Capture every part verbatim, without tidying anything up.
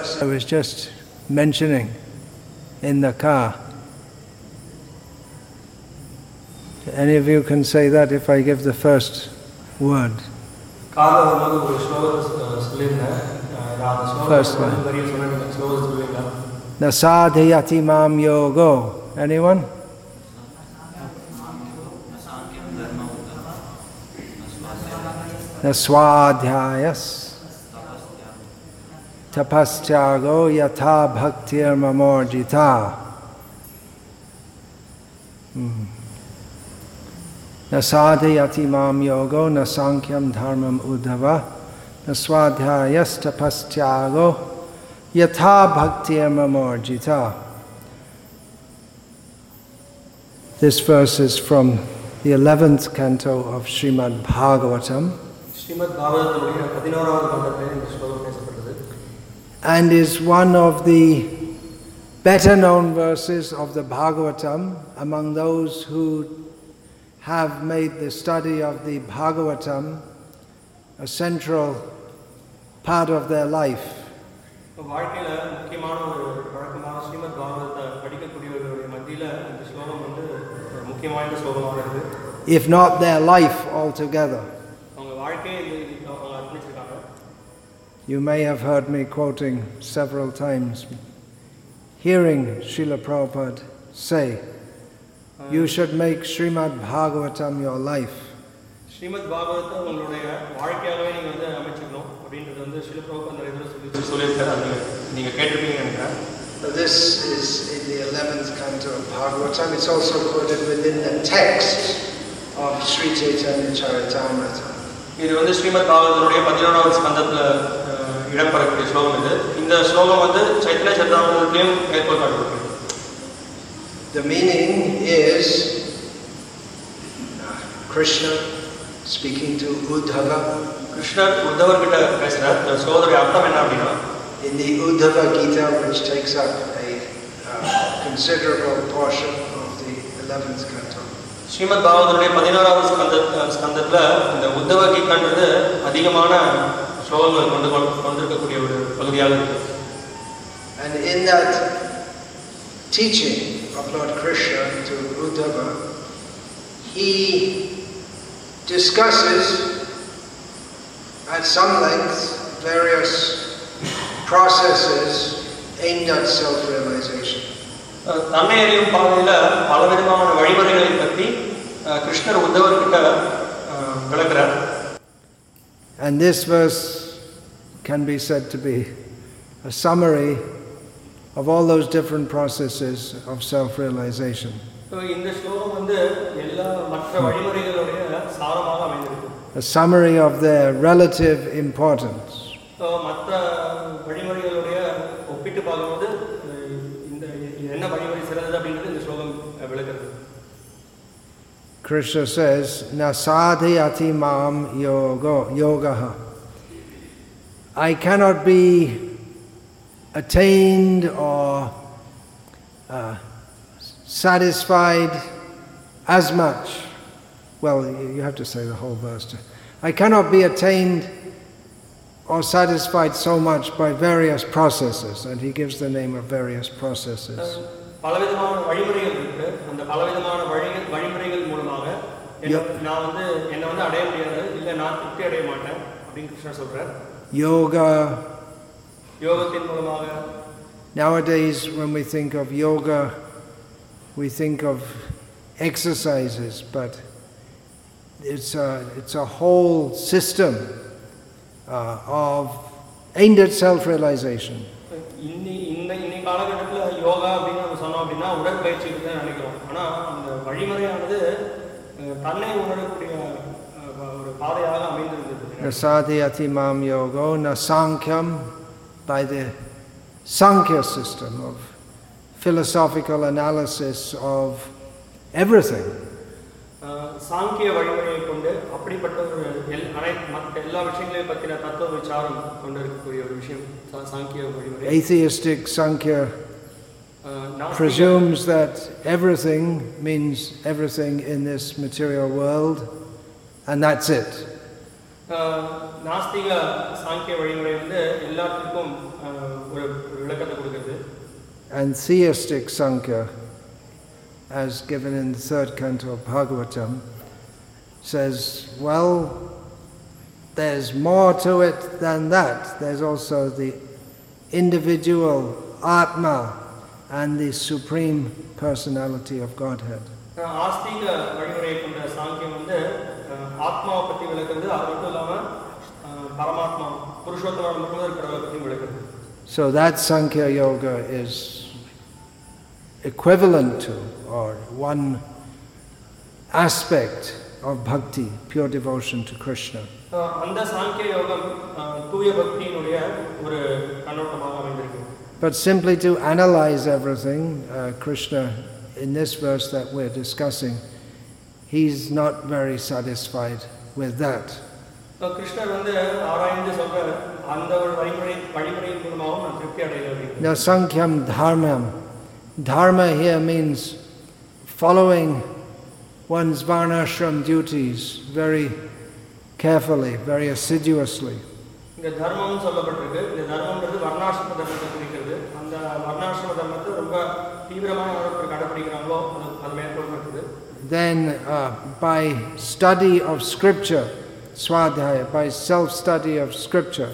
I was just mentioning in the car. Any of you can say that if I give the first word. First one. Nasadhyati mam yogo. Anyone? Naswadhyayas tapastyago yatha bhaktir mamorjita. Hmm. Nasadhyati mam yogo nasankyam dharmam uddhava naswadhyayas tapastyago yatha bhaktir mamorjita. This verse is from the eleventh canto of Srimad Bhagavatam. And is one of the better known verses of the Bhagavatam among those who have made the study of the Bhagavatam a central part of their life. If not their life altogether. You may have heard me quoting several times, hearing Śrīla Prabhupāda say, you should make Śrīmad Bhagavatam your life. So this is in the eleventh canto of Bhagavatam. It's also quoted within the text of Shri Chaitanya Charitamrita. This is Srimad Bhagavatam's eleventh canto. The meaning is Krishna speaking to Uddhava. Krishna Uddhava Gita. In the Uddhava Gita, which takes up a uh, considerable portion of the eleventh canto. Srimad Bhagavatam's eleventh canto. And in that teaching of Lord Krishna to Uddhava, he discusses at some length various processes aimed at self-realization. And this verse can be said to be a summary of all those different processes of self-realization. Hmm. A summary of their relative importance. Krishna says, Nasadhyati mam yogaha. I cannot be attained or uh, satisfied as much. Well, you have to say the whole verse. I cannot be attained or satisfied so much by various processes. And he gives the name of various processes. Yoga. Nowadays, when we think of yoga, we think of exercises, but it's a, it's a whole system uh, of aimed at self-realization. Nasadhyati mam yogo nasankham, by the Sankhya system of philosophical analysis of everything. Atheistic Sankhya presumes that everything means everything in this material world, and that's it. நாஸ்திக சாங்கிய வழிமுறை வந்து எல்லாத்துக்கும் ஒரு விளக்கத்தை கொடுக்குது. And theistic Sankhya, as given in the third canto of Bhagavatam, says, well, there's more to it than that. There's also the individual Atma and the Supreme Personality of Godhead. So that Sankhya Yoga is equivalent to, or one aspect of bhakti, pure devotion to Krishna. But simply to analyze everything, uh, Krishna, in this verse that we're discussing, he's not very satisfied with that. Now, Sankhyam Dharmam. Dharma here means following one's Varnashram duties very carefully, very assiduously. Then uh, by study of scripture, swadhyaya, by self-study of scripture.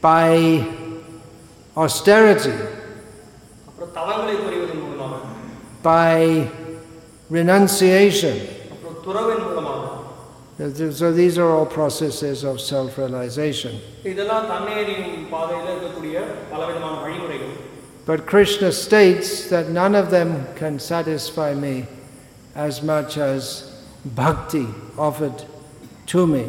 By austerity, by renunciation. So these are all processes of self-realization. But Krishna states that none of them can satisfy me as much as bhakti offered to me.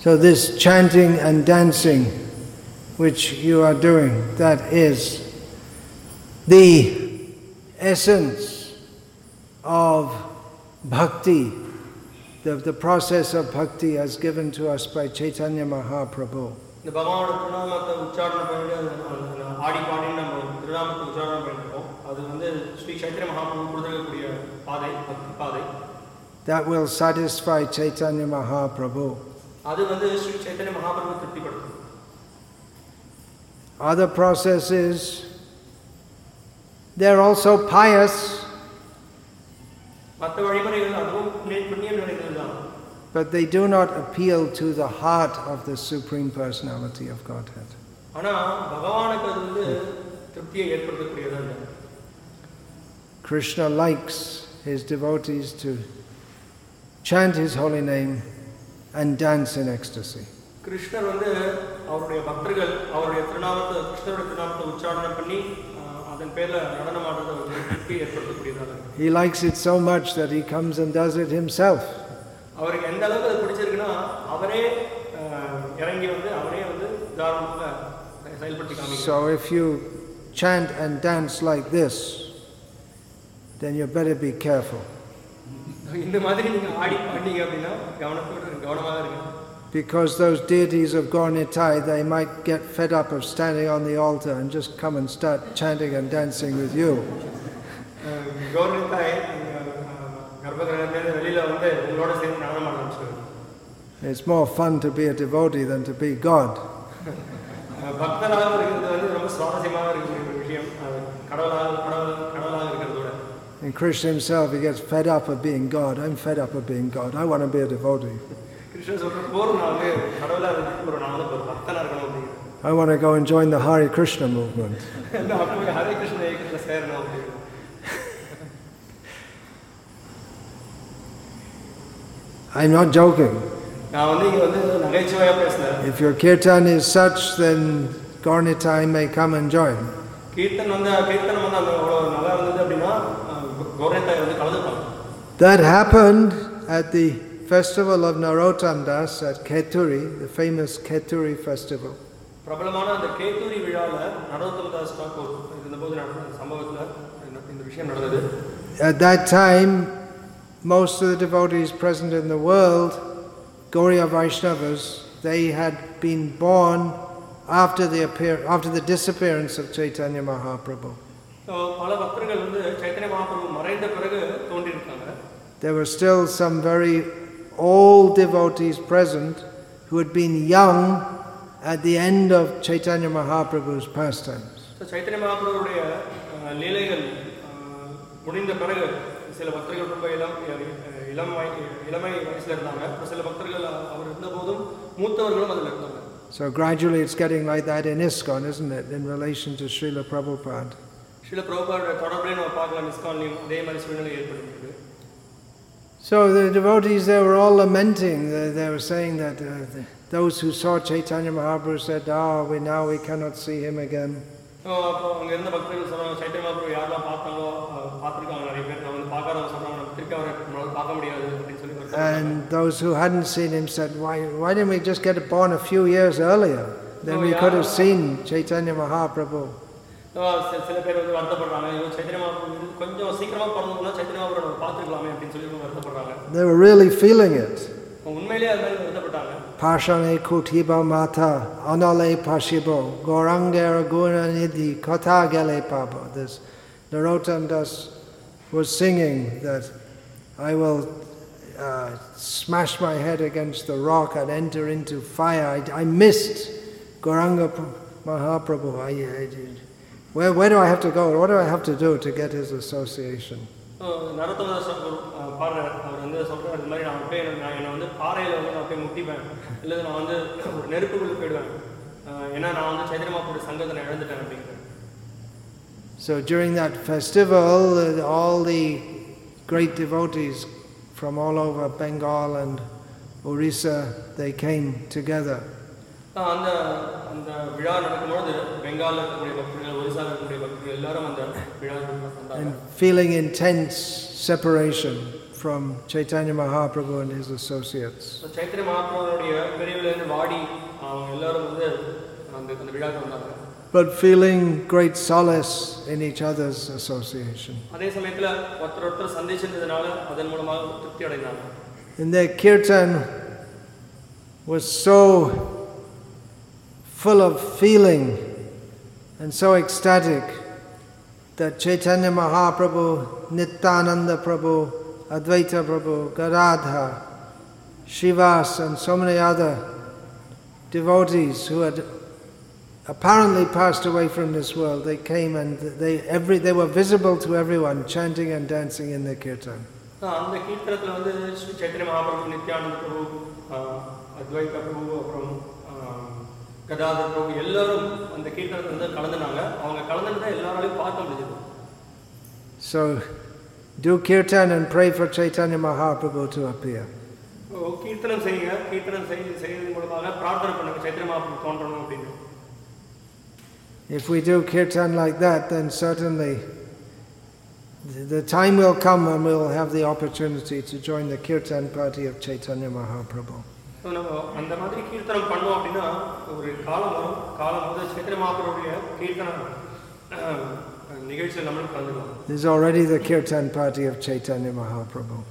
So this chanting and dancing which you are doing, that is the essence of bhakti, the, the process of bhakti as given to us by Chaitanya Mahaprabhu. That will satisfy Chaitanya Mahaprabhu. Other processes, they're also pious, but they do not appeal to the heart of the Supreme Personality of Godhead. Krishna likes his devotees to chant his holy name and dance in ecstasy. He likes it so much that he comes and does it himself. So if you chant and dance like this, then you better be careful. Because those deities of Gaura-Nitai, they might get fed up of standing on the altar and just come and start chanting and dancing with you. It's more fun to be a devotee than to be God. And Krishna himself, he gets fed up of being God. I'm fed up of being God. I want to be a devotee. I want to go and join the Hare Krishna movement. I'm not joking. If your kirtan is such, then Gaura-Nitai may come and join. That happened at the festival of Narottam Das at Kheturi, the famous Kheturi festival. At that time, most of the devotees present in the world, Gauriya Vaishnavas, They had been born after the appear, after the disappearance of Chaitanya Mahaprabhu. There were still some very old devotees present who had been young at the end of Chaitanya Mahaprabhu's pastimes. So gradually it's getting like that in ISKCON, isn't it, in relation to Śrīla Prabhupāda. So the devotees, they were all lamenting. They, they were saying that uh, those who saw Chaitanya Mahaprabhu said, ah, oh, we now we cannot see him again. And those who hadn't seen him said, why, why didn't we just get born a few years earlier? Then we could have seen Chaitanya Mahaprabhu. They were really feeling it. Pashane kutiba mata, anale pashibo, gorangera guna nidhi, kata gale pabo. This Narottam Das was singing that I will uh, smash my head against the rock and enter into fire. I, I missed Gauranga Mahaprabhu. I, I did. Where, where do I have to go? What do I have to do to get his association? So during that festival, all the great devotees from all over Bengal and Orissa, they came together. And feeling intense separation from Chaitanya Mahaprabhu and his associates. But feeling great solace in each other's association. And their kirtan was so full of feeling and so ecstatic that Chaitanya Mahaprabhu, Nityananda Prabhu, Advaita Prabhu, Garadha, Shivas and so many other devotees who had apparently passed away from this world, they came and they every they were visible to everyone, chanting and dancing in the kirtan. So, do kirtan and pray for Chaitanya Mahaprabhu to appear. If we do kirtan like that, then certainly the time will come when we'll have the opportunity to join the kirtan party of Chaitanya Mahaprabhu. This is already the kirtan party of Chaitanya Mahaprabhu.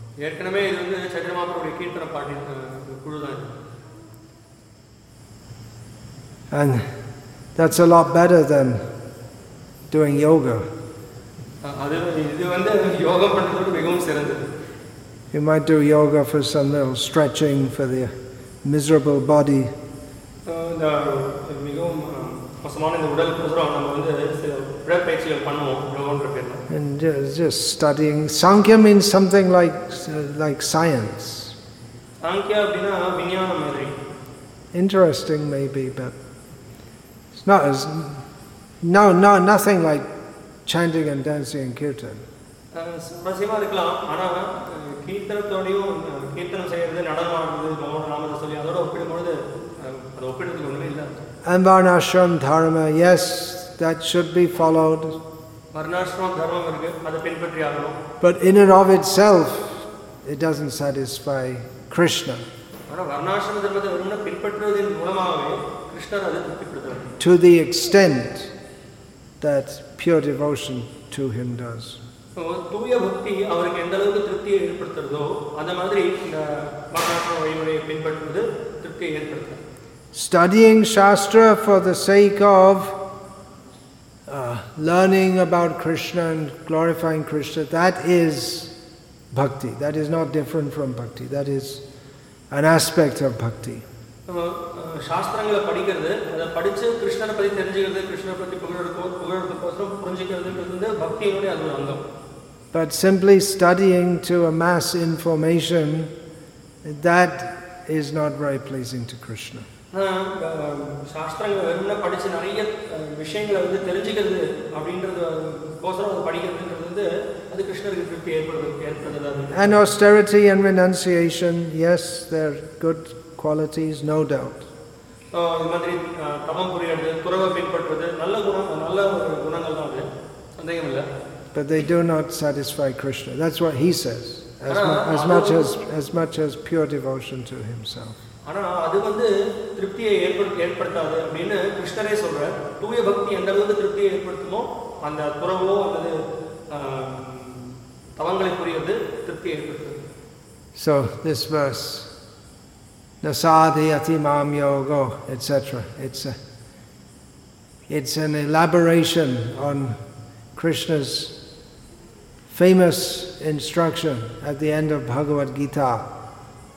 And that's a lot better than doing yoga. You might do yoga for some little stretching for the miserable body. And just, just studying. Sankhya means something like like science. Interesting, maybe, but it's not as no no nothing like chanting and dancing in kirtan. And Varnashram Dharma, yes, that should be followed. But in and of itself, it doesn't satisfy Krishna. To the extent that pure devotion to him does. studying Shastra for the sake of Uh, learning about Krishna and glorifying Krishna, that is bhakti. That is not different from bhakti. That is an aspect of bhakti. But simply studying to amass information, that is not very pleasing to Krishna. And austerity and renunciation, yes, they're good qualities, no doubt. But they do not satisfy Krishna. That's what he says, as, mu- as much as as much as pure devotion to himself. So this verse, Nasadhi Atimam Yogo, et cetera. It's a, it's an elaboration on Krishna's famous instruction at the end of Bhagavad Gita.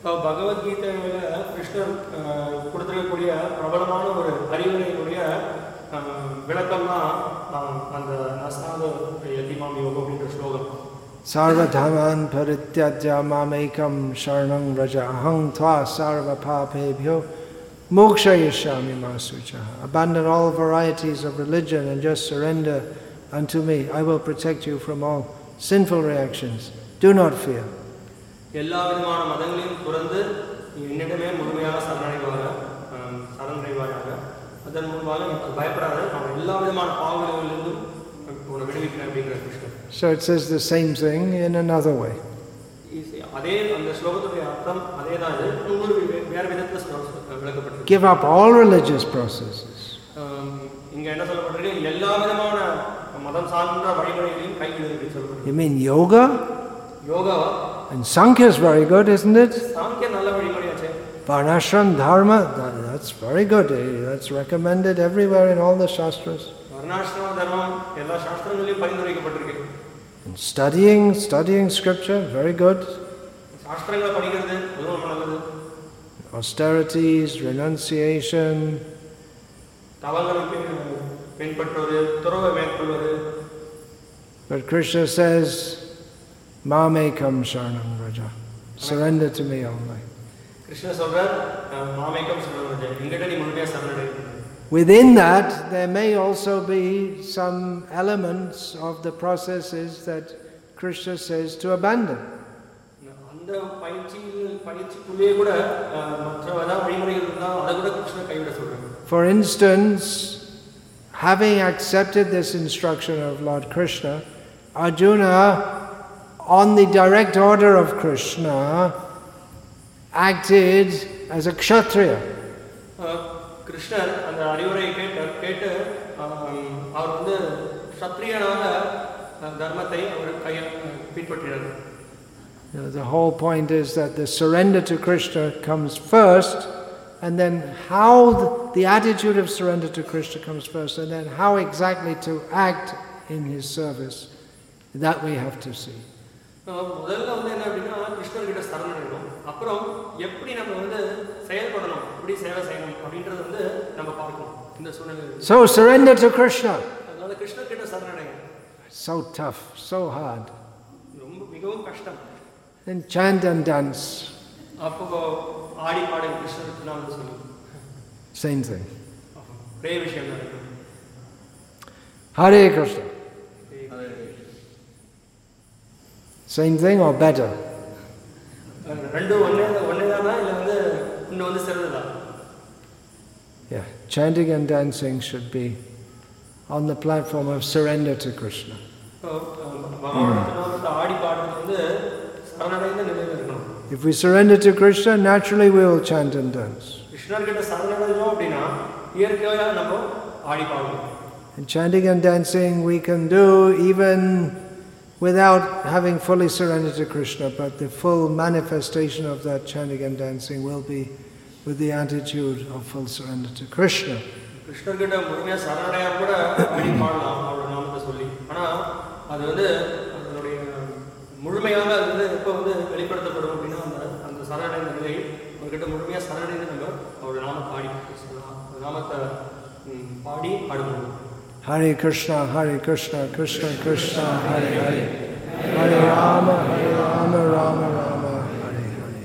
Sarva-dhaman parityajya mamekam sharanam raja aham tva sarva-papebhyo mokshayashyami ma sucaha. Abandon all varieties of religion and just surrender unto me. I will protect you from all sinful reactions. Do not fear. So it says the same thing in another way. Give up all religious processes. You mean yoga? Yoga. And Sankhya is very good, isn't it? Varnashram Dharma, that, that's very good. That's recommended everywhere in all the Shastras. And studying, studying scripture, very good. Austerities, renunciation. But Krishna says, Mamekam sharanam raja. Surrender to me only. Within that, there may also be some elements of the processes that Krishna says to abandon. For instance, having accepted this instruction of Lord Krishna, Arjuna, on the direct order of Krishna, acted as a kshatriya. You know, the whole point is that the surrender to Krishna comes first, and then how the attitude of surrender to Krishna comes first, and then how exactly to act in his service, that we have to see. So surrender to Krishna. So tough, so hard. Then chant and dance. Same thing. Hare Krishna. Same thing or better? Yeah, chanting and dancing should be on the platform of surrender to Krishna. Mm. If we surrender to Krishna, naturally we will chant and dance. And chanting and dancing we can do even without having fully surrendered to Krishna, but the full manifestation of that chanting and dancing will be with the attitude of full surrender to Krishna. Hare Krishna, Hare Krishna, Krishna Krishna, Hare Hare, Hare Rama, Hare Rama, Rama Rama, Hare Hare.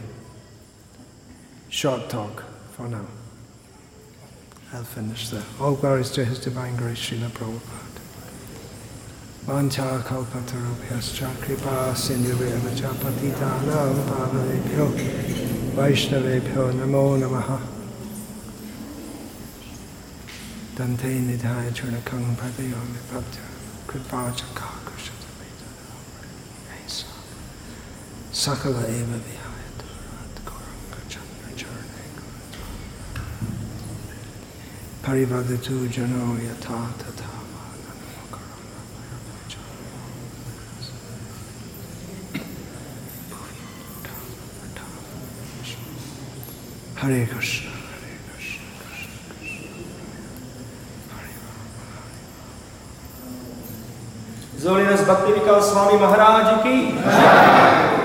Short talk for now. I'll finish there. All glories to His Divine Grace, Śrīla Prabhupāda. Vancha kalpatarubhyascha kripa sindhuveva cha patitanam pavanebhyo vaishnavebhyo namo namaha. Dante nidhaya chunakang padayomi bhavya kripa chakka kshatriya aisa sakala eva vihayata gauranga chandra charane parivadatu jano yata tata Hare Krishna. His Holiness Bhakti Vikas Swami Maharaj ki Jai.